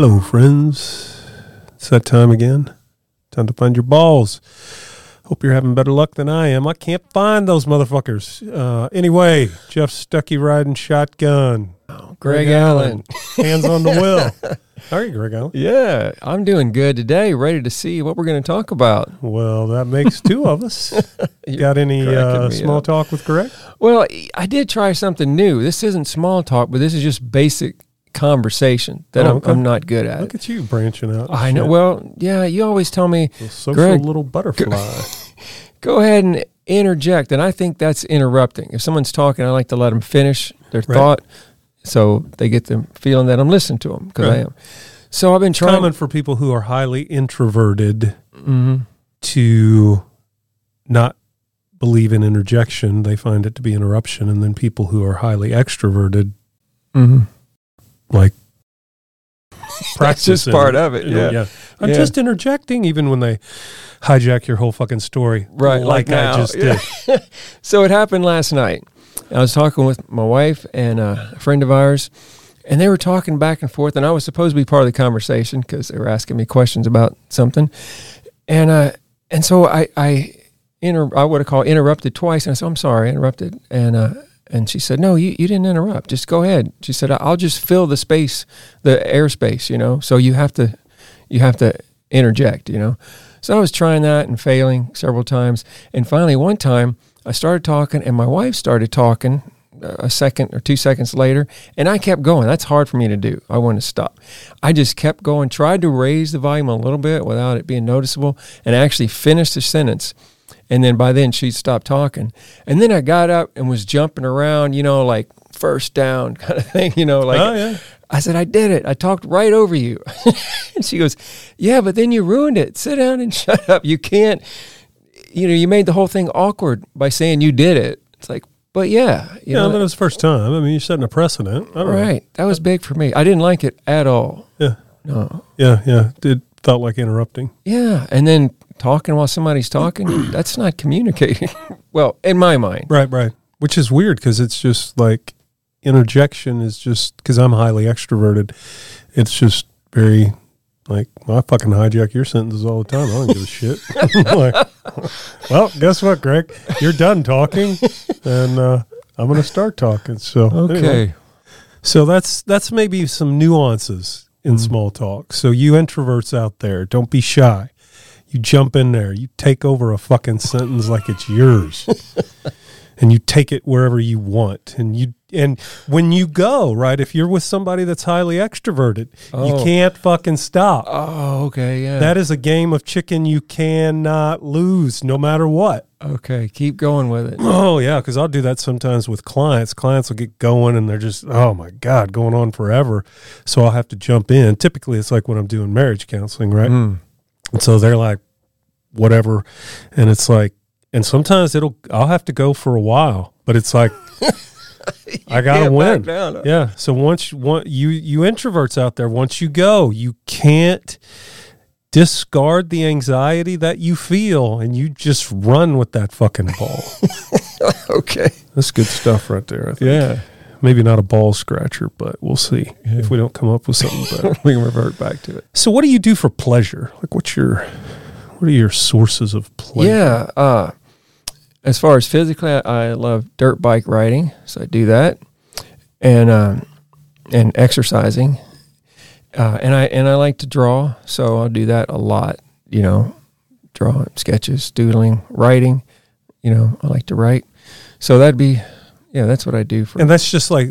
Hello, friends. It's that time again. Time to find your balls. Hope you're having better luck than I am. I can't find those motherfuckers. Anyway, Jeff Stuckey riding shotgun. Oh, Greg Allen. Hands on the wheel. How are you, Greg Allen? Yeah, I'm doing good today. Ready to see what we're going to talk about. Well, that makes two of us. Got any small talk with Greg? Well, I did try something new. This isn't small talk, but this is just basic conversation that I'm not good at. Look at you branching out. I know. Well, yeah, you always tell me, Greg, little butterfly. Go ahead and interject, and I think that's interrupting. If someone's talking, I like to let them finish their thought so they get the feeling that I'm listening to them, because I am. So I've been trying. It's common for people who are highly introverted to not believe in interjection. They find it to be interruption, and then people who are highly extroverted like practice. That's just part of it. Yeah. I'm just interjecting even when they hijack your whole fucking story. Right. Like I just did. So it happened last night. I was talking with my wife and a friend of ours, and they were talking back and forth, and I was supposed to be part of the conversation because they were asking me questions about something. And so I would have called interrupted twice, and I said, I'm sorry, I interrupted. And she said, no, you didn't interrupt. Just go ahead. She said, I'll just fill the space, the airspace, so you have to interject, So I was trying that and failing several times. And finally, one time I started talking and my wife started talking a second or 2 seconds later. And I kept going. That's hard for me to do. I want to stop. I just kept going, tried to raise the volume a little bit without it being noticeable, and actually finished the sentence. And then by then she'd stopped talking. And then I got up and was jumping around, like first down kind of thing, I said, I did it. I talked right over you. And she goes, yeah, but then you ruined it. Sit down and shut up. You can't, you made the whole thing awkward by saying you did it. It's like, but yeah. I mean, it was the first time. I mean, you're setting a precedent. Right. That was big for me. I didn't like it at all. Yeah. No. Yeah. Yeah. It felt like interrupting. Yeah. And then talking while somebody's talking, that's not communicating. Well, in my mind. Right. Which is weird because it's just like interjection is just, because I'm highly extroverted, it's just very like, well, I fucking hijack your sentences all the time. I don't give a shit. Like, well, guess what, Greg? You're done talking and I'm going to start talking. So, okay. So that's maybe some nuances in small talk. So you introverts out there, don't be shy. You jump in there. You take over a fucking sentence like it's yours. And you take it wherever you want. And when you go, right, if you're with somebody that's highly extroverted, you can't fucking stop. Oh, okay, yeah. That is a game of chicken you cannot lose no matter what. Okay, keep going with it. Oh, yeah, because I'll do that sometimes with clients. Clients will get going, and they're just, oh, my God, going on forever. So I'll have to jump in. Typically, it's like when I'm doing marriage counseling, right? Mm. And so they're like, whatever. And it's like, and sometimes I'll have to go for a while, but it's like, I got to win. Yeah. So once you introverts out there, once you go, you can't discard the anxiety that you feel, and you just run with that fucking ball. Okay. That's good stuff right there, I think. Yeah. Maybe not a ball scratcher, but we'll see. Yeah. If we don't come up with something better, we can revert back to it. So what do you do for pleasure? Like what are your sources of pleasure? Yeah. As far as physically, I love dirt bike riding. So I do that and exercising. And I like to draw. So I'll do that a lot, drawing, sketches, doodling, writing, I like to write. So that'd be, yeah, that's what I do for. And that's just like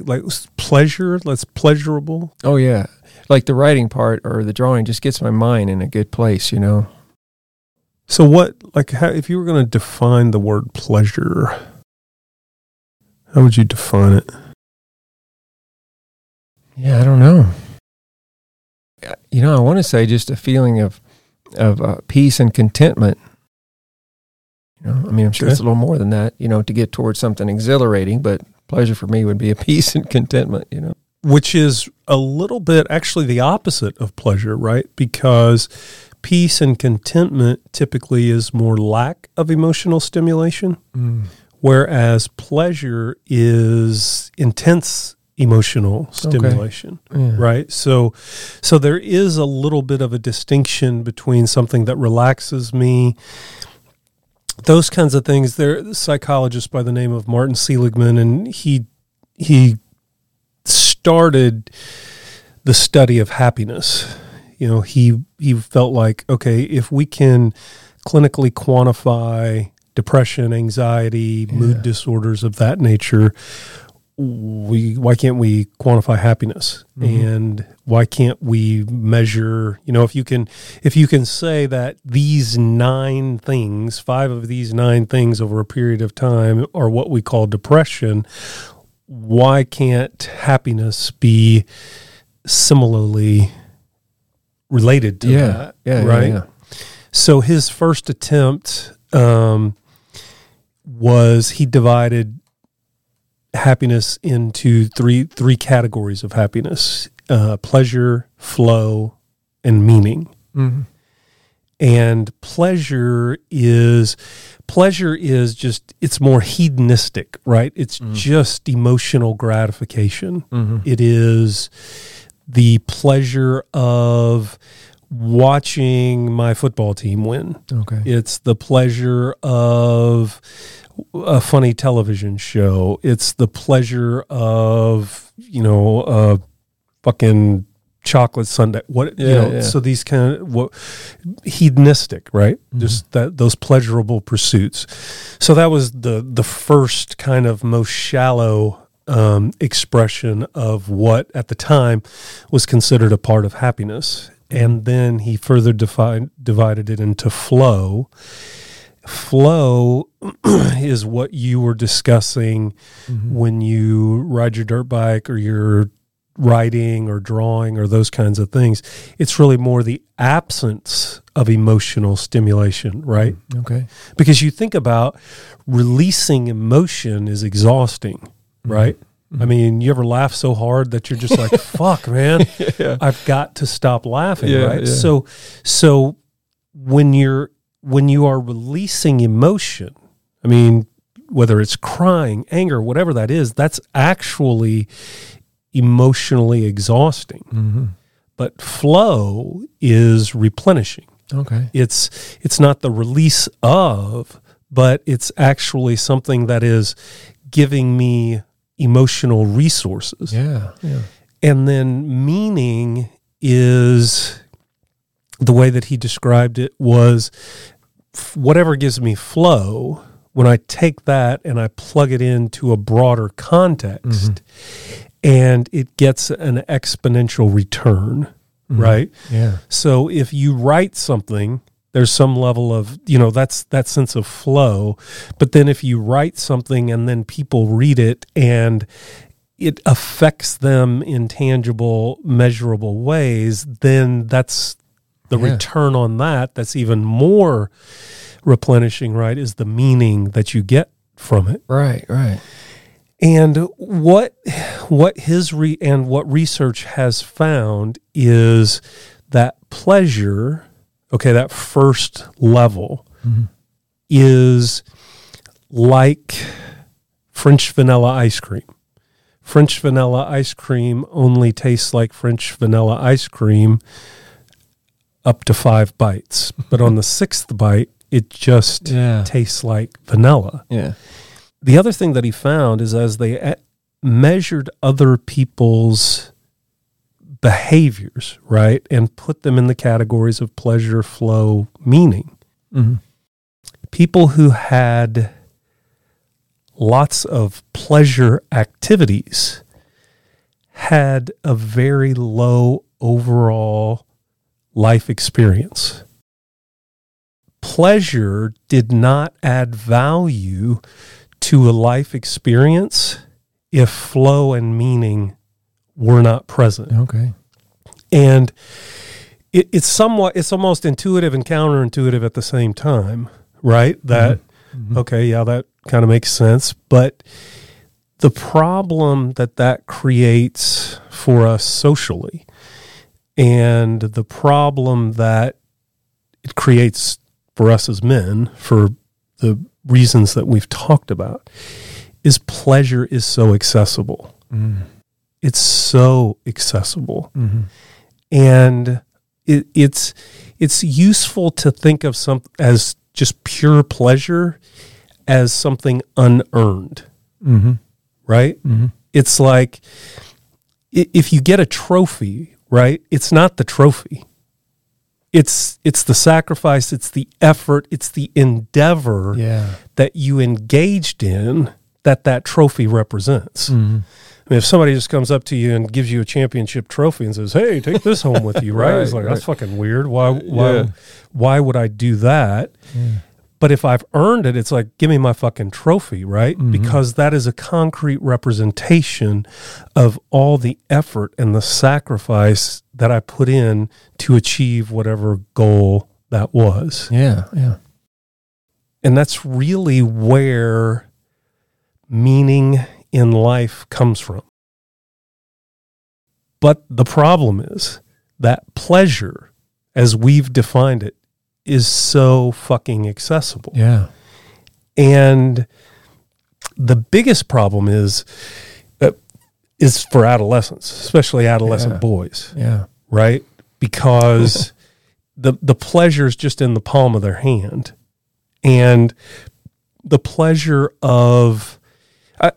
pleasure. That's pleasurable. Oh yeah, like the writing part or the drawing just gets my mind in a good place, So what, if you were going to define the word pleasure, how would you define it? Yeah, I don't know. I want to say just a feeling of peace and contentment. I mean, I'm sure it's a little more than that, to get towards something exhilarating, but pleasure for me would be a peace and contentment, Which is a little bit actually the opposite of pleasure, right? Because peace and contentment typically is more lack of emotional stimulation, whereas pleasure is intense emotional stimulation, right? So there is a little bit of a distinction between something that relaxes me, those kinds of things. There's a psychologist by the name of Martin Seligman, and he started the study of happiness. You know, he felt like, okay, if we can clinically quantify depression, anxiety, mood disorders of that nature, why can't we quantify happiness? And why can't we measure, you know, if you can say that these 9 things, 5 of these 9 things over a period of time are what we call depression, why can't happiness be similarly related to that? So his first attempt was he divided happiness into three categories of happiness: pleasure, flow, and meaning. And pleasure is just, it's more hedonistic, right? It's just emotional gratification. It is the pleasure of watching my football team win. It's the pleasure of a funny television show. It's the pleasure of, you know, a fucking chocolate sundae. So these kind of hedonistic, right? Just that, those pleasurable pursuits. So that was the first kind of most shallow expression of what at the time was considered a part of happiness. And then he further divided it into flow. Flow is what you were discussing when you ride your dirt bike or you're writing or drawing or those kinds of things. It's really more the absence of emotional stimulation, right? Because you think about releasing emotion is exhausting, right? I mean, you ever laugh so hard that you're just like, fuck, man, I've got to stop laughing, right? So when you are releasing emotion, I mean, whether it's crying, anger, whatever that is, that's actually emotionally exhausting. But flow is replenishing. It's not the release of, but it's actually something that is giving me emotional resources. And then meaning is, the way that he described it was, whatever gives me flow, when I take that and I plug it into a broader context, and it gets an exponential return, right? So if you write something, there's some level of, you know, that's that sense of flow. But then if you write something and then people read it and it affects them in tangible, measurable ways, then that's the return on that, that's even more replenishing, right, is the meaning that you get from it. And what research has found is that pleasure, that first level, is like French vanilla ice cream. French vanilla ice cream only tastes like French vanilla ice cream up to 5 bites. But on the 6th bite, it just tastes like vanilla. The other thing that he found is, as they measured other people's behaviors, right, and put them in the categories of pleasure, flow, meaning, people who had lots of pleasure activities had a very low overall life experience. Pleasure did not add value to a life experience if flow and meaning were not present. And it's almost intuitive and counterintuitive at the same time, right? That, that kind of makes sense. But the problem that creates for us socially, and the problem that it creates for us as men, for the reasons that we've talked about, is pleasure is so accessible. it's so accessible. Mm-hmm. And it's useful to think of something as just pure pleasure as something unearned, mm-hmm. right? Mm-hmm. It's like if you get a trophy, right? It's not the trophy. It's the sacrifice, it's the effort, it's the endeavor that you engaged in that trophy represents. Mm-hmm. I mean, if somebody just comes up to you and gives you a championship trophy and says, "Hey, take this home with you," right? It's like, that's fucking weird. Why would I do that? Yeah. But if I've earned it, it's like, give me my fucking trophy, right? Mm-hmm. Because that is a concrete representation of all the effort and the sacrifice that I put in to achieve whatever goal that was. Yeah, yeah. And that's really where meaning in life comes from. But the problem is that pleasure, as we've defined it, is so fucking accessible. Yeah. And the biggest problem is for adolescents, especially adolescent boys. Yeah. Right? Because the pleasure is just in the palm of their hand. And the pleasure of,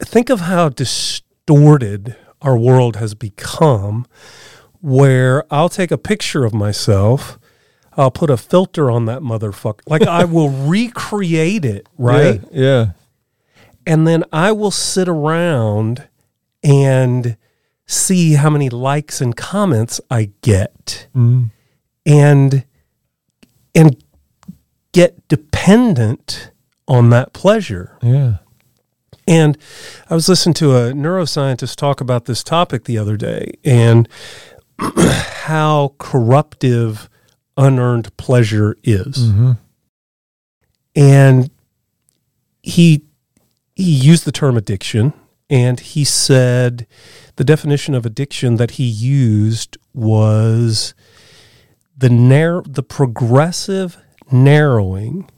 think of how distorted our world has become, where I'll take a picture of myself, I'll put a filter on that motherfucker. Like, I will recreate it, right? Yeah, yeah. And then I will sit around and see how many likes and comments I get, and get dependent on that pleasure. Yeah. And I was listening to a neuroscientist talk about this topic the other day, and how corruptive unearned pleasure is. Mm-hmm. And he used the term addiction, and he said the definition of addiction that he used was the progressive narrowing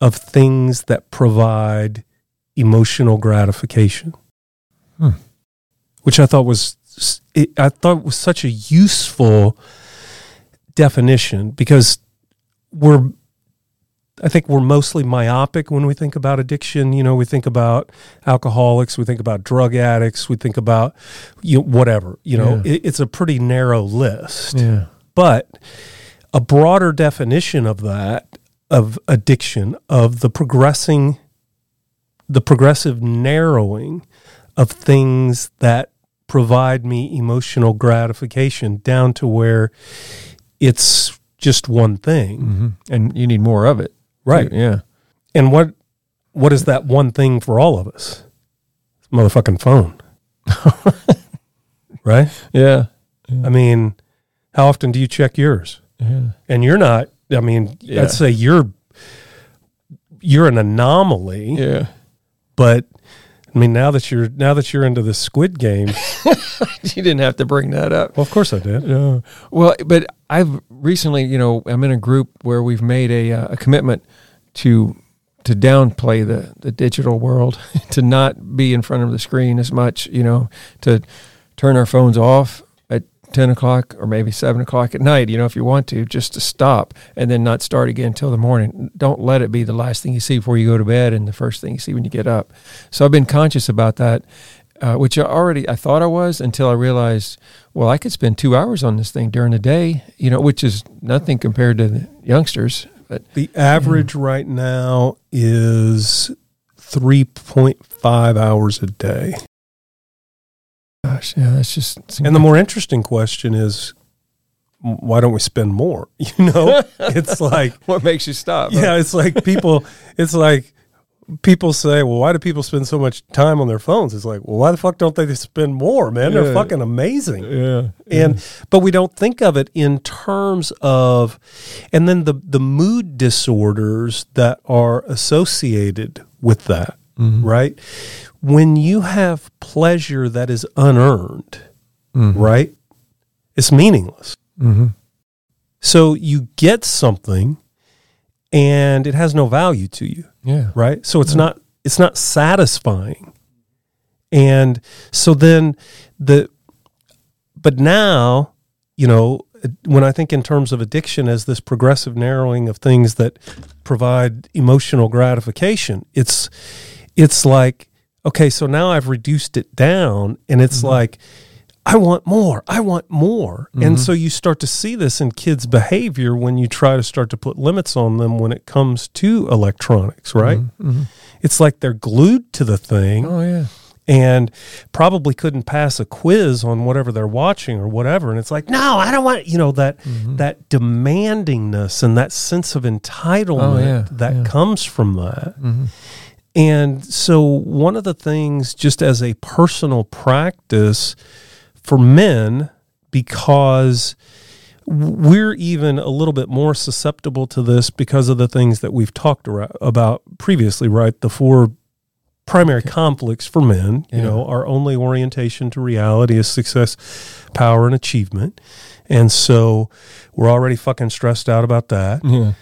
of things that provide emotional gratification. Which I thought was such a useful definition, because I think we're mostly myopic when we think about addiction. You know, we think about alcoholics, we think about drug addicts, we think about whatever. You know, it's a pretty narrow list. Yeah. But a broader definition of that, of addiction, of the progressive narrowing of things that provide me emotional gratification, down to where it's just one thing. Mm-hmm. And you need more of it. Right. Yeah. And what is that one thing for all of us? It's motherfucking phone. Right? Yeah. Yeah. I mean, how often do you check yours? Yeah. And you're not, I mean, I'd say you're an anomaly. Yeah. But I mean, now that you're into the Squid Game, you didn't have to bring that up. Well, of course I did. Yeah. Well, but I've recently, I'm in a group where we've made a commitment to downplay the digital world, to not be in front of the screen as much, to turn our phones off at 10 o'clock or maybe 7 o'clock at night, if you want to, just to stop and then not start again until the morning. Don't let it be the last thing you see before you go to bed and the first thing you see when you get up. So I've been conscious about that. Which I thought I was, until I realized, well, I could spend 2 hours on this thing during the day, which is nothing compared to the youngsters. But the average right now is 3.5 hours a day. Gosh, yeah, that's just... And the more interesting question is, why don't we spend more? It's like... What makes you stop? Yeah, huh? It's like people... It's like... People say, well, why do people spend so much time on their phones? It's like, well, why the fuck don't they just spend more, man? They're fucking amazing. Yeah. But we don't think of it in terms of, and then the mood disorders that are associated with that, right? When you have pleasure that is unearned, right? It's meaningless. Mm-hmm. So you get something and it has no value to you. Yeah. Right. So it's not satisfying. And so then but now, you know, when I think in terms of addiction as this progressive narrowing of things that provide emotional gratification, it's like, okay, so now I've reduced it down, and it's like, I want more. Mm-hmm. And so you start to see this in kids' behavior when you try to start to put limits on them when it comes to electronics, right? Mm-hmm. It's like they're glued to the thing. Oh, yeah. And probably couldn't pass a quiz on whatever they're watching or whatever. And it's like, no, I don't want, you know, that that demandingness and that sense of entitlement that comes from that. Mm-hmm. And so one of the things, just as a personal practice for men, because we're even a little bit more susceptible to this because of the things that we've talked about previously, right? The four primary conflicts for men, you know, our only orientation to reality is success, power, and achievement. And so we're already fucking stressed out about that. Yeah.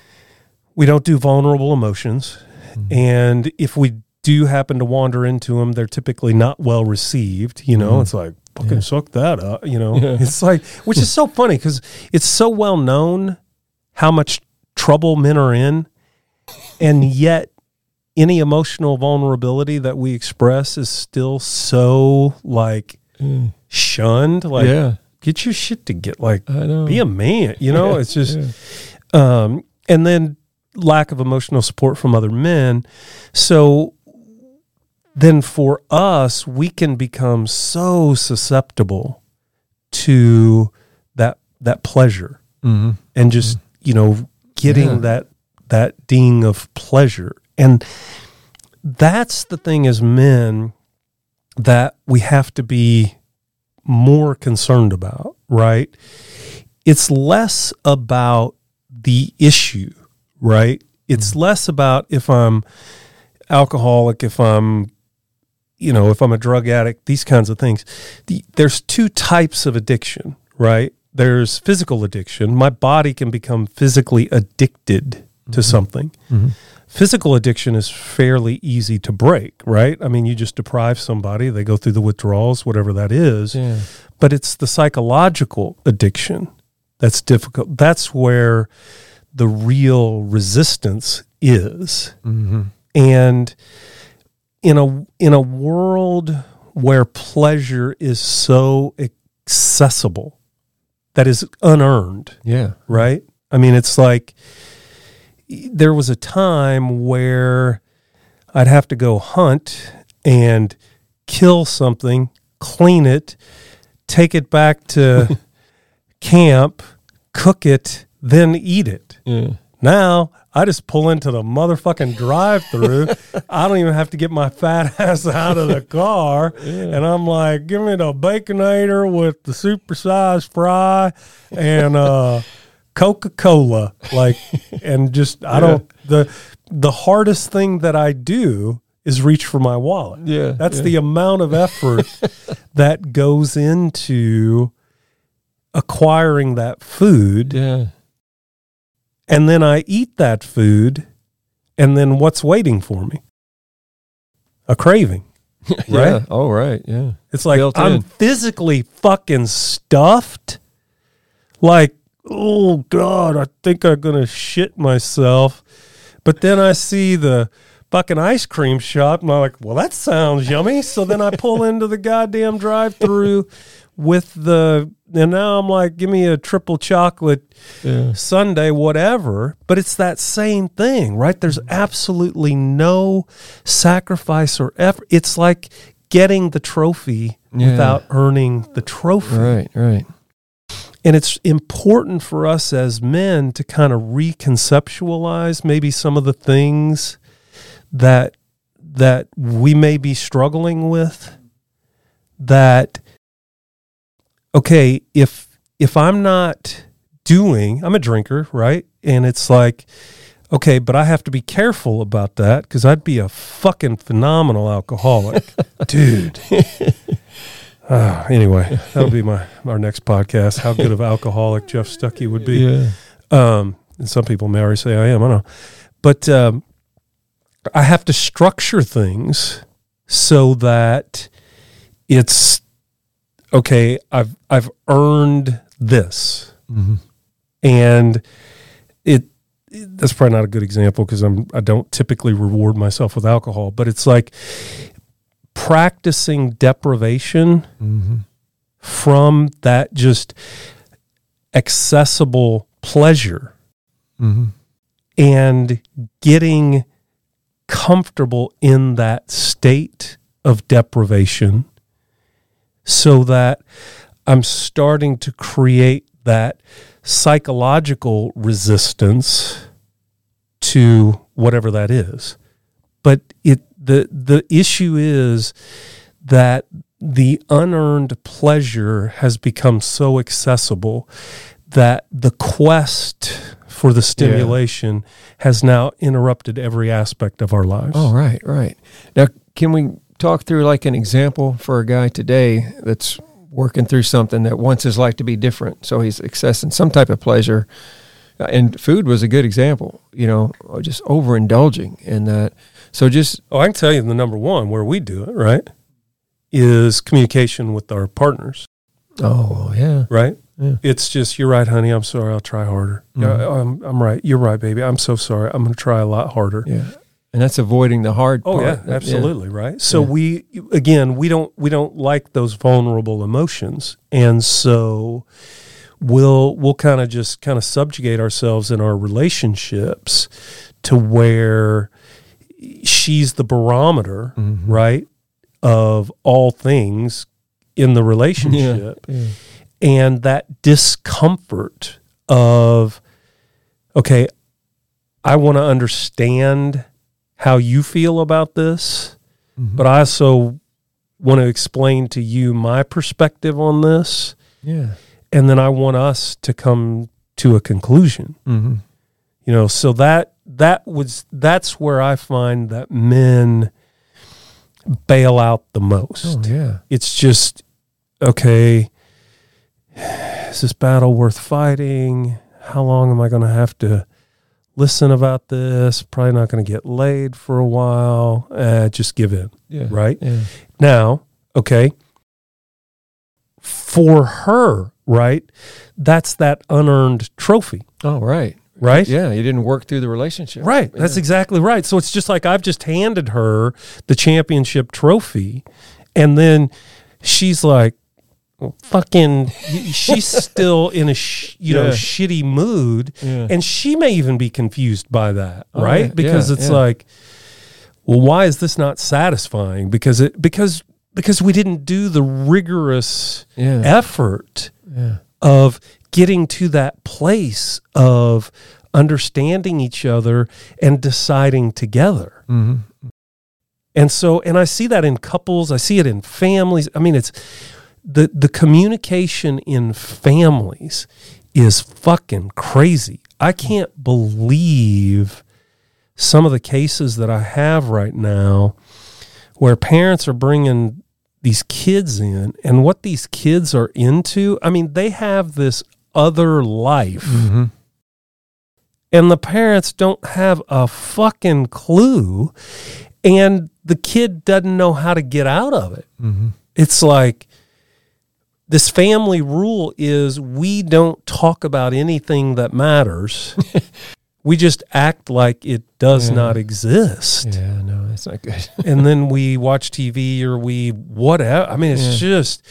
We don't do vulnerable emotions. Mm-hmm. And if we do happen to wander into them, they're typically not well received. You know, it's like, fucking suck that up. You know, it's like, which is so funny because it's so well known how much trouble men are in. And yet, any emotional vulnerability that we express is still so like shunned. Like, get your shit together. Like, be a man. You know, it's just, and then lack of emotional support from other men. So then for us, we can become so susceptible to that pleasure and just, you know, getting that ding of pleasure. And that's the thing as men that we have to be more concerned about, right? It's less about the issue, right? It's less about if I'm alcoholic, if I'm, you know, if I'm a drug addict, these kinds of things. There's two types of addiction, right? There's physical addiction. My body can become physically addicted to something. Mm-hmm. Physical addiction is fairly easy to break, right? I mean, you just deprive somebody, they go through the withdrawals, whatever that is. Yeah. But it's the psychological addiction that's difficult. That's where the real resistance is. Mm-hmm. And in a world where pleasure is so accessible, that is unearned. Yeah. Right? I mean, it's like, there was a time where I'd have to go hunt and kill something, clean it, take it back to camp, cook it, then eat it. Yeah. Now I just pull into the motherfucking drive-through. I don't even have to get my fat ass out of the car. And I'm like, give me the Baconator with the supersized fry and Coca-Cola, like, and just, I don't, the hardest thing that I do is reach for my wallet. Yeah. That's the amount of effort that goes into acquiring that food. Yeah. And then I eat that food, and then what's waiting for me? A craving. Right? Yeah. Oh, right. Yeah. It's like, I'm physically fucking stuffed. Like, oh, God, I think I'm going to shit myself. But then I see the fucking ice cream shop, and I'm like, well, that sounds yummy. So then I pull into the goddamn drive-thru with and now I'm like, give me a triple chocolate sundae, whatever. But it's that same thing, right? There's absolutely no sacrifice or effort. It's like getting the trophy without earning the trophy. Right, right. And it's important for us as men to kind of reconceptualize maybe some of the things that we may be struggling with. That, okay, if I'm not doing, I'm a drinker, right? And it's like, okay, but I have to be careful about that because I'd be a fucking phenomenal alcoholic. Dude. Anyway, that'll be our next podcast, how good of alcoholic Jeff Stuckey would be. Yeah. And some people may already say I am, I don't know. But I have to structure things so that It's okay. I've earned this, mm-hmm. and it that's probably not a good example because I don't typically reward myself with alcohol, but it's like practicing deprivation mm-hmm. from that just accessible pleasure mm-hmm. and getting comfortable in that state of deprivation so that I'm starting to create that psychological resistance to whatever that is. But the issue is that the unearned pleasure has become so accessible that the quest for the stimulation yeah. has now interrupted every aspect of our lives. Oh, right, right. Now, can we talk through like an example for a guy today that's working through something that wants his life to be different? So he's accessing some type of pleasure. And food was a good example, you know, just overindulging in that. So just... Oh, I can tell you the number one where we do it, right, is communication with our partners. Oh, yeah. Right? Yeah. It's just, you're right, honey. I'm sorry. I'll try harder. Mm-hmm. I'm right. You're right, baby. I'm so sorry. I'm going to try a lot harder. Yeah. And that's avoiding the hard part. Oh, yeah, absolutely, yeah. right? So yeah. we don't like those vulnerable emotions. And so we'll kind of subjugate ourselves in our relationships to where she's the barometer, mm-hmm. right, of all things in the relationship. Yeah. Yeah. And that discomfort of, okay, I want to understand how you feel about this, mm-hmm. but I also want to explain to you my perspective on this. Yeah. And then I want us to come to a conclusion. Mm-hmm. You know, so that's where I find that men bail out the most. Oh, yeah. It's just, okay, is this battle worth fighting? How long am I going to have to listen about this? Probably not going to get laid for a while. Just give in, yeah, right? Yeah. Now, okay, for her, right, that's that unearned trophy. Oh, right. Right? Yeah, you didn't work through the relationship. Right, yeah. That's exactly right. So it's just like I've just handed her the championship trophy, and then she's like, fucking, she's still in a shitty mood, yeah. and she may even be confused by that, right? Oh, yeah, because it's like, well, why is this not satisfying? Because we didn't do the rigorous effort of getting to that place of understanding each other and deciding together. Mm-hmm. And so, and I see that in couples, I see it in families. I mean, it's the communication in families is fucking crazy. I can't believe some of the cases that I have right now where parents are bringing these kids in and what these kids are into. I mean, they have this other life mm-hmm. and the parents don't have a fucking clue, and the kid doesn't know how to get out of it. Mm-hmm. It's like, this family rule is we don't talk about anything that matters. We just act like it does not exist. Yeah, no, that's not good. And then we watch TV or we whatever. I mean, it's just,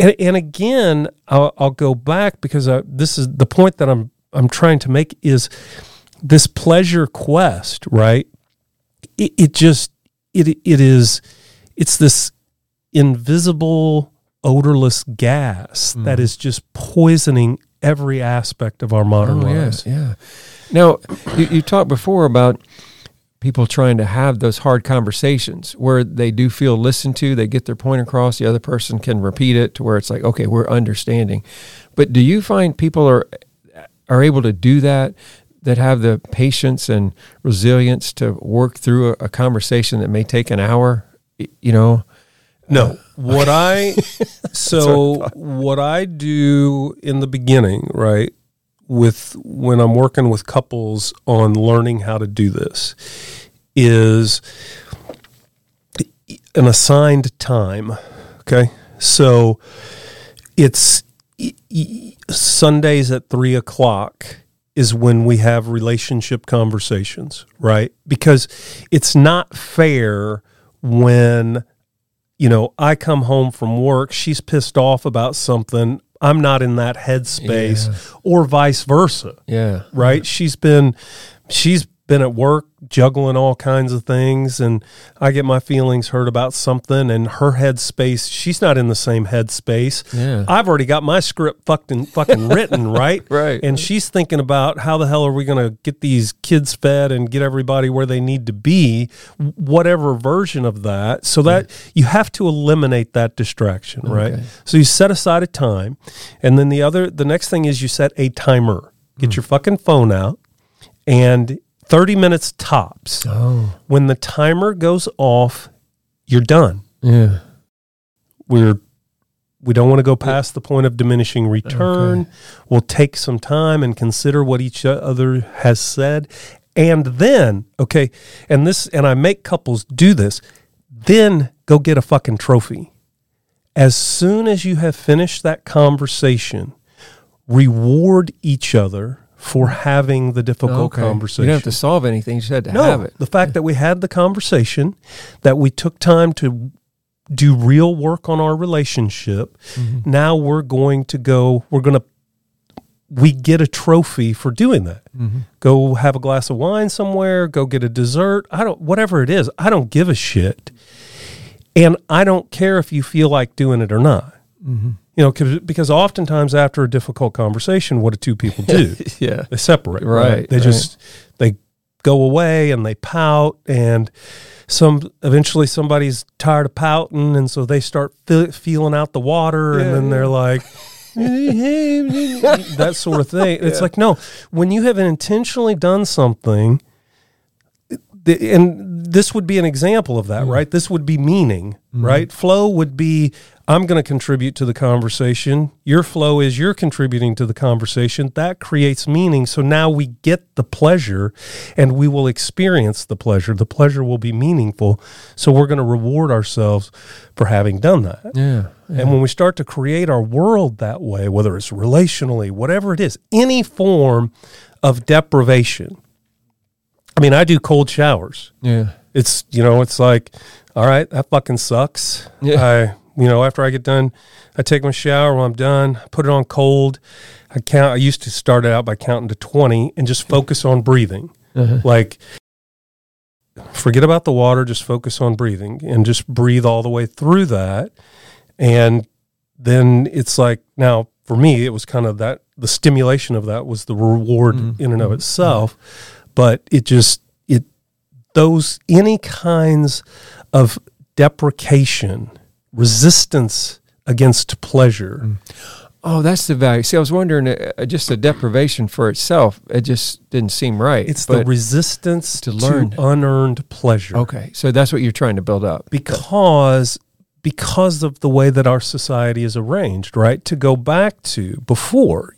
and again, I'll go back because this is the point that I'm trying to make is this pleasure quest, right? It's this invisible, odorless gas that is just poisoning every aspect of our modern lives. Yeah. Now, you talked before about people trying to have those hard conversations where they do feel listened to, they get their point across, the other person can repeat it to where it's like, okay, we're understanding. But do you find people are able to do that have the patience and resilience to work through a conversation that may take an hour, you know? No. What I do in the beginning, right, with when I'm working with couples on learning how to do this is an assigned time Okay. So it's Sundays at 3:00 is when we have relationship conversations, right? Because it's not fair when, you know, I come home from work, she's pissed off about something, I'm not in that headspace, or vice versa. Yeah. Right? Yeah. She's been at work juggling all kinds of things, and I get my feelings hurt about something, and her headspace, she's not in the same headspace. Yeah. I've already got my script fucking written, right? Right. And she's thinking about how the hell are we going to get these kids fed and get everybody where they need to be, whatever version of that. So that you have to eliminate that distraction, right? Okay. So you set aside a time, and then the next thing is you set a timer. Get your fucking phone out, and 30 minutes tops. Oh. When the timer goes off, you're done. Yeah. We don't want to go past the point of diminishing return. Okay. We'll take some time and consider what each other has said. And then, and I make couples do this, then go get a fucking trophy. As soon as you have finished that conversation, reward each other for having the difficult conversation. You don't have to solve anything. You just had to have it. The fact that we had the conversation, that we took time to do real work on our relationship, now we get a trophy for doing that. Mm-hmm. Go have a glass of wine somewhere, go get a dessert. Whatever it is, I don't give a shit. And I don't care if you feel like doing it or not. Mm-hmm. You know, because oftentimes after a difficult conversation, what do two people do? Yeah. They separate. Right. They just, they go away and they pout, and eventually somebody's tired of pouting, and so they start feeling out the water, and then they're like, that sort of thing. It's like, no, when you have intentionally done something, and this would be an example of that, right? This would be meaning, right? Flow would be, I'm going to contribute to the conversation. Your flow is you're contributing to the conversation. That creates meaning. So now we get the pleasure, and we will experience the pleasure. The pleasure will be meaningful. So we're going to reward ourselves for having done that. Yeah. And when we start to create our world that way, whether it's relationally, whatever it is, any form of deprivation. I mean, I do cold showers. Yeah. It's, you know, it's like, all right, that fucking sucks. Yeah. After I get done, I take my shower. When I'm done, I put it on cold. I count. I used to start it out by counting to 20 and just focus on breathing. Uh-huh. Like, forget about the water, just focus on breathing and just breathe all the way through that. And then it's like, now for me, it was kind of that, the stimulation of that was the reward in and of itself. But it just, any kinds of deprecation, resistance against pleasure. Oh, that's the value. See, I was wondering, just the deprivation for itself, it just didn't seem right. It's the resistance to unearned pleasure. Okay, so that's what you're trying to build up. Because of the way that our society is arranged, right? To go back to before,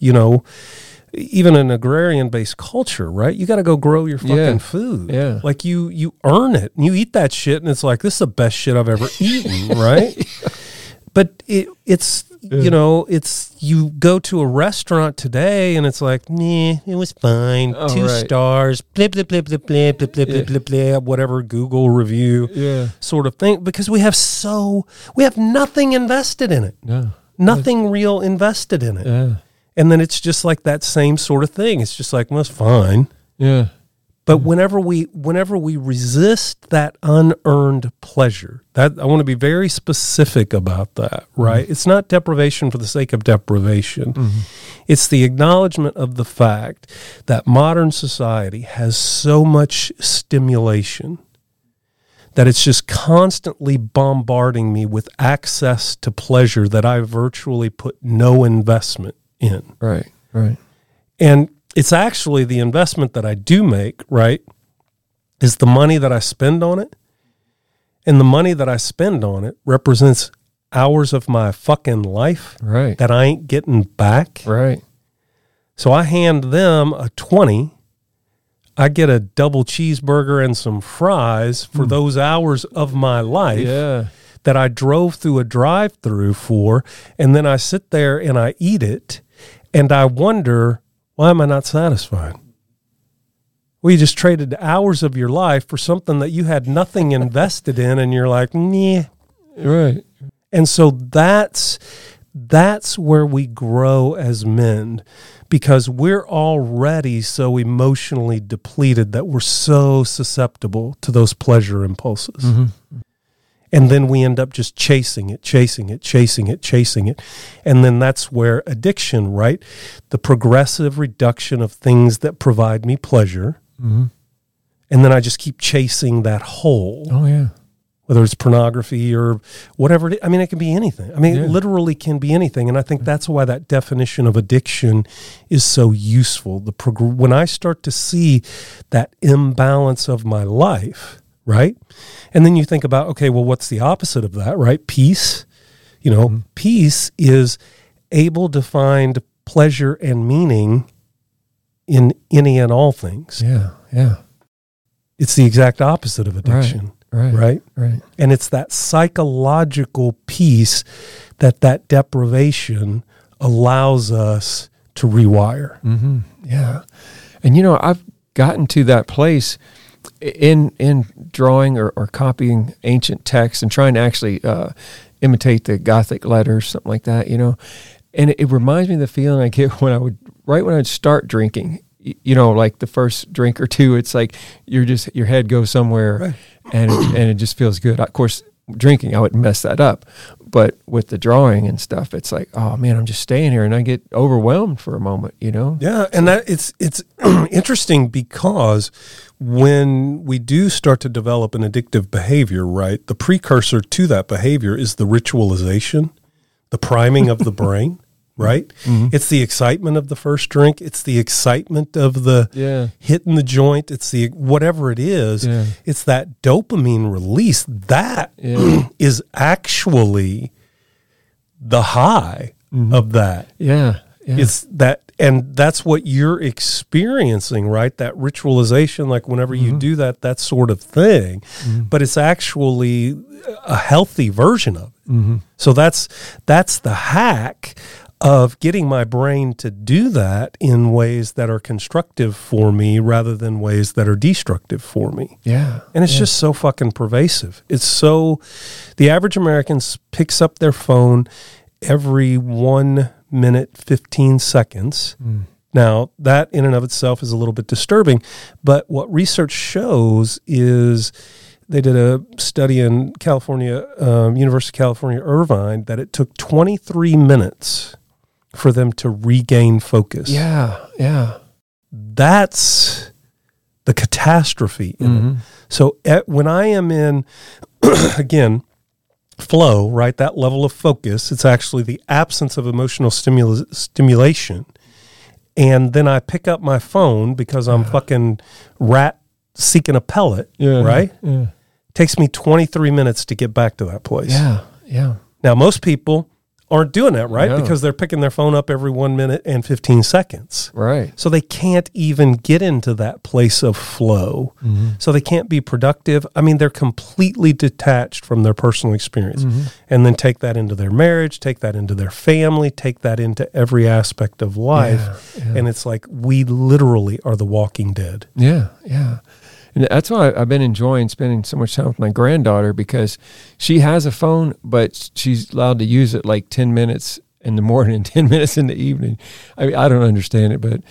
even an agrarian-based culture, right? You got to go grow your fucking food. Yeah. Like, you earn it, and you eat that shit, and it's like, this is the best shit I've ever eaten, right? But it's you go to a restaurant today, and it's like, nah, it was fine. Oh, 2 stars, blip, blip, blip, blip, blip, blip, blip, blip, blip, blip, whatever Google review sort of thing, because we have nothing invested in it. Yeah. Nothing real invested in it. Yeah. And then it's just like that same sort of thing. It's just like, well, it's fine. Yeah. But whenever we resist that unearned pleasure, that I want to be very specific about that, right? Mm-hmm. It's not deprivation for the sake of deprivation. Mm-hmm. It's the acknowledgement of the fact that modern society has so much stimulation that it's just constantly bombarding me with access to pleasure that I virtually put no investment in. Right. And it's actually the investment that I do make, right, is the money that I spend on it. And the money that I spend on it represents hours of my fucking life that I ain't getting back. Right. So I hand them a 20. I get a double cheeseburger and some fries for those hours of my life. Yeah. that I drove through a drive-through for, and then I sit there and I eat it, and I wonder, why am I not satisfied? Well, you just traded hours of your life for something that you had nothing invested in, and you're like, nah. Right. And so that's where we grow as men, because we're already so emotionally depleted that we're so susceptible to those pleasure impulses. Mm-hmm. And then we end up just chasing it. And then that's where addiction, right? The progressive reduction of things that provide me pleasure. Mm-hmm. And then I just keep chasing that hole. Oh, yeah. Whether it's pornography or whatever it is. I mean, it can be anything. I mean, It literally can be anything. And I think that's why that definition of addiction is so useful. When I start to see that imbalance of my life, right? And then you think about, okay, well, what's the opposite of that, right? Peace. You know, mm-hmm. Peace is able to find pleasure and meaning in any and all things. Yeah, yeah. It's the exact opposite of addiction. Right. Right. And it's that psychological piece that deprivation allows us to rewire. Mm-hmm. Yeah. And, you know, I've gotten to that place in drawing or copying ancient texts and trying to actually imitate the Gothic letters, something like that, you know. And it reminds me of the feeling I get when I'd start drinking. You know, like the first drink or two, it's like your head goes somewhere, right. and it just feels good. Of course, drinking, I would mess that up, but with the drawing and stuff, it's like, oh man, I'm just staying here, and I get overwhelmed for a moment, you know. Yeah, and that it's interesting, because when we do start to develop an addictive behavior, right, the precursor to that behavior is the ritualization, the priming of the brain. Right? Mm-hmm. It's the excitement of the first drink. It's the excitement of the hitting the joint. It's the whatever it is. Yeah. It's that dopamine release. That is actually the high of that. Yeah. Yeah. It's that, and that's what you're experiencing, right? That ritualization, like whenever you do that sort of thing, but it's actually a healthy version of it. Mm-hmm. So that's the hack of getting my brain to do that in ways that are constructive for me rather than ways that are destructive for me. Yeah. And it's just so fucking pervasive. It's so, the average American picks up their phone every 1 minute, 15 seconds. Mm. Now, that in and of itself is a little bit disturbing, but what research shows is they did a study in California, University of California, Irvine, that it took 23 minutes for them to regain focus. Yeah, yeah. That's the catastrophe in it. So when I am in, again, flow, right, that level of focus, it's actually the absence of emotional stimulation. And then I pick up my phone because I'm fucking rat seeking a pellet, right? Yeah. Takes me 23 minutes to get back to that place. Yeah, yeah. Now, most people aren't doing that, right? No. Because they're picking their phone up every 1 minute and 15 seconds. Right. So they can't even get into that place of flow. Mm-hmm. So they can't be productive. I mean, they're completely detached from their personal experience. Mm-hmm. And then take that into their marriage, take that into their family, take that into every aspect of life. Yeah, yeah. And it's like, we literally are the walking dead. Yeah, yeah. And that's why I've been enjoying spending so much time with my granddaughter, because she has a phone, but she's allowed to use it like 10 minutes in the morning and 10 minutes in the evening. I mean, I don't understand it, but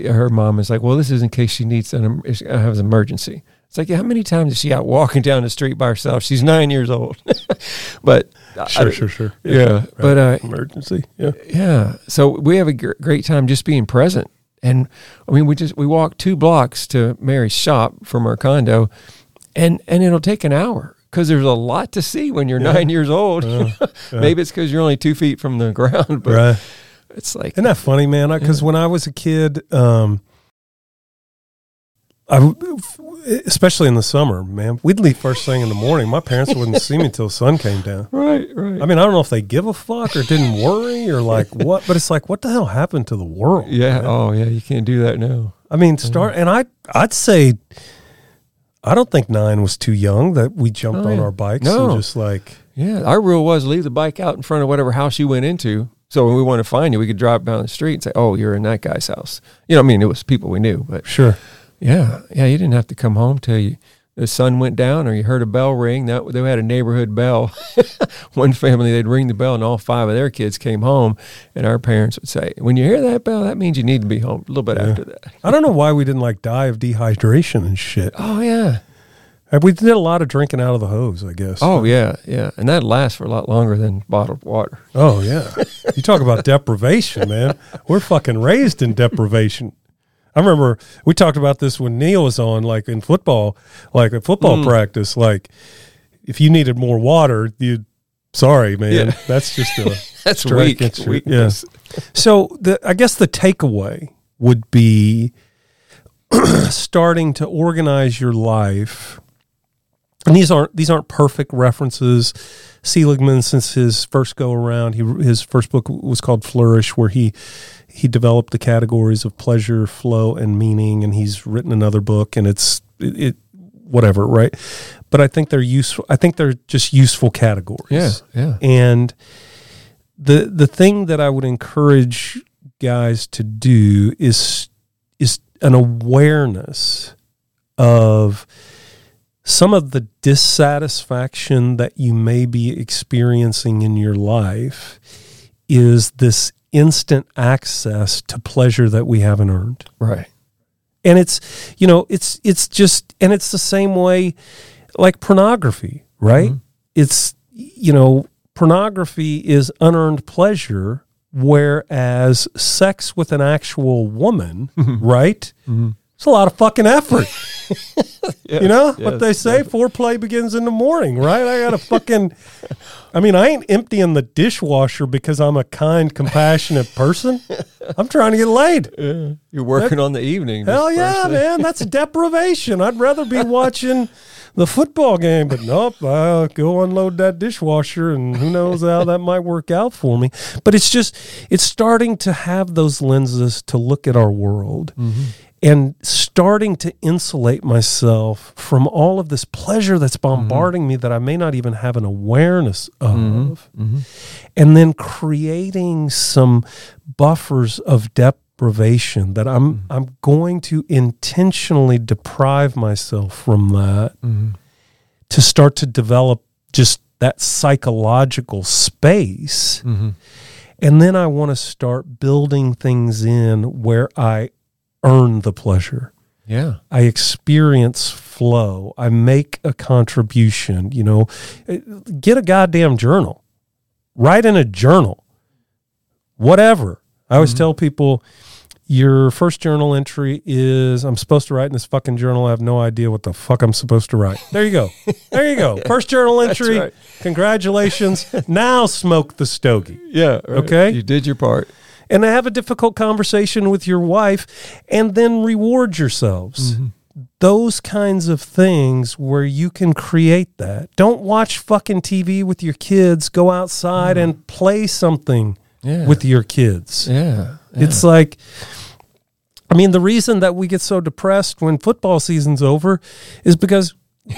her mom is like, well, this is in case she needs has an emergency. It's like, how many times is she out walking down the street by herself? She's 9 years old. But Sure. Yeah. Right. But emergency. Yeah. Yeah. So we have a great time just being present. And I mean, we walk 2 blocks to Mary's shop from our condo, and it'll take an hour because there's a lot to see when you're 9 years old. Yeah. Maybe it's because you're only 2 feet from the ground, but it's like, isn't that funny, man? Because when I was a kid, especially in the summer, man, we'd leave first thing in the morning. My parents wouldn't see me till the sun came down. Right. I mean, I don't know if they give a fuck or didn't worry or like what, but it's like, what the hell happened to the world? Yeah. Man? Oh yeah. You can't do that now. I mean, I'd say I don't think 9 was too young that we jumped on our bikes and just like. Yeah, our rule was leave the bike out in front of whatever house you went into. So when we want to find you, we could drive down the street and say, oh, you're in that guy's house. You know, I mean, it was people we knew. But sure. Yeah, yeah, you didn't have to come home till you. The sun went down or you heard a bell ring. That they had a neighborhood bell. One family, they'd ring the bell and all 5 of their kids came home. And our parents would say, when you hear that bell, that means you need to be home a little bit after that. I don't know why we didn't like die of dehydration and shit. Oh, yeah. We did a lot of drinking out of the hose, I guess. Oh, yeah, yeah. And that lasts for a lot longer than bottled water. Oh, yeah. You talk about deprivation, man. We're fucking raised in deprivation. I remember we talked about this when Neil was on, like in football, like at football practice, like if you needed more water, you'd, sorry, man, that's just a that's weak. Weakness. Yeah. So I guess the takeaway would be starting to organize your life. And these aren't perfect references. Seligman, since his first go around, his first book was called Flourish, where he developed the categories of pleasure, flow, and meaning. And he's written another book, and it's whatever, right? But I think they're useful. I think they're just useful categories. Yeah, yeah. And the thing that I would encourage guys to do is an awareness of some of the dissatisfaction that you may be experiencing in your life is this instant access to pleasure that we haven't earned. Right. And it's, you know, it's just, and it's the same way like pornography, right? Mm-hmm. It's, you know, pornography is unearned pleasure, whereas sex with an actual woman, right? Mm-hmm. It's a lot of fucking effort. You know what they say? Foreplay begins in the morning, right? I got to fucking, I mean, I ain't emptying the dishwasher because I'm a kind, compassionate person. I'm trying to get laid. Yeah. You're working on the evening. Hell yeah, man. That's a deprivation. I'd rather be watching the football game, but nope, I'll go unload that dishwasher and who knows how that might work out for me. But it's just, it's starting to have those lenses to look at our world. Mm-hmm. And starting to insulate myself from all of this pleasure that's bombarding me that I may not even have an awareness of. Mm-hmm. Mm-hmm. And then creating some buffers of deprivation that I'm going to intentionally deprive myself from that to start to develop just that psychological space. Mm-hmm. And then I want to start building things in where I earn the pleasure. Yeah. I experience flow. I make a contribution, you know. Get a goddamn journal. Write in a journal. Whatever. I always tell people, your first journal entry is, I'm supposed to write in this fucking journal. I have no idea what the fuck I'm supposed to write. There you go. There you go. First journal entry. Right. Congratulations. Now smoke the stogie. Yeah. Right. Okay? You did your part. And have a difficult conversation with your wife, and then reward yourselves. Mm-hmm. Those kinds of things where you can create that. Don't watch fucking TV with your kids. Go outside and play something with your kids. Yeah, yeah. It's like, I mean, the reason that we get so depressed when football season's over is because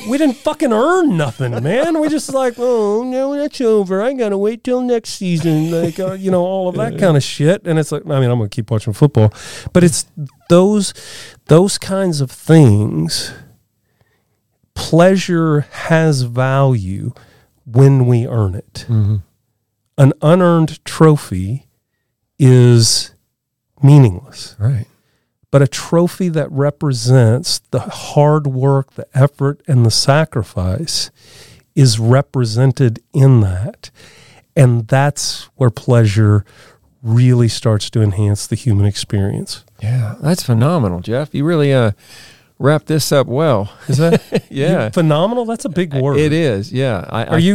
we didn't fucking earn nothing, man. We just like, oh, no, that's over. I got to wait till next season. Like, you know, all of that kind of shit. And it's like, I mean, I'm going to keep watching football. But it's those kinds of things. Pleasure has value when we earn it. Mm-hmm. An unearned trophy is meaningless. Right. But a trophy that represents the hard work, the effort, and the sacrifice is represented in that. And that's where pleasure really starts to enhance the human experience. Yeah, that's phenomenal, Jeff. You really wrapped this up well. Is that? Yeah. Phenomenal? That's a big word. It is, yeah. Is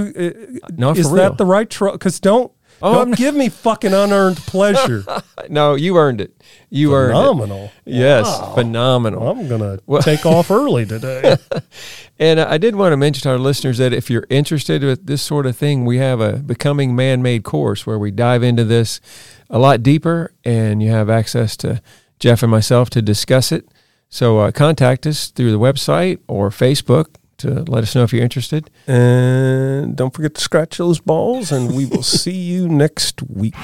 that the right trophy? Because don't give me fucking unearned pleasure. No, you earned it. You earned it. Phenomenal. Yes, wow. Phenomenal. I'm going to take off early today. And I did want to mention to our listeners that if you're interested in this sort of thing, we have a Becoming Man-Made course where we dive into this a lot deeper, and you have access to Jeff and myself to discuss it. So contact us through the website or Facebook to let us know if you're interested. And don't forget to scratch those balls, and we will see you next week.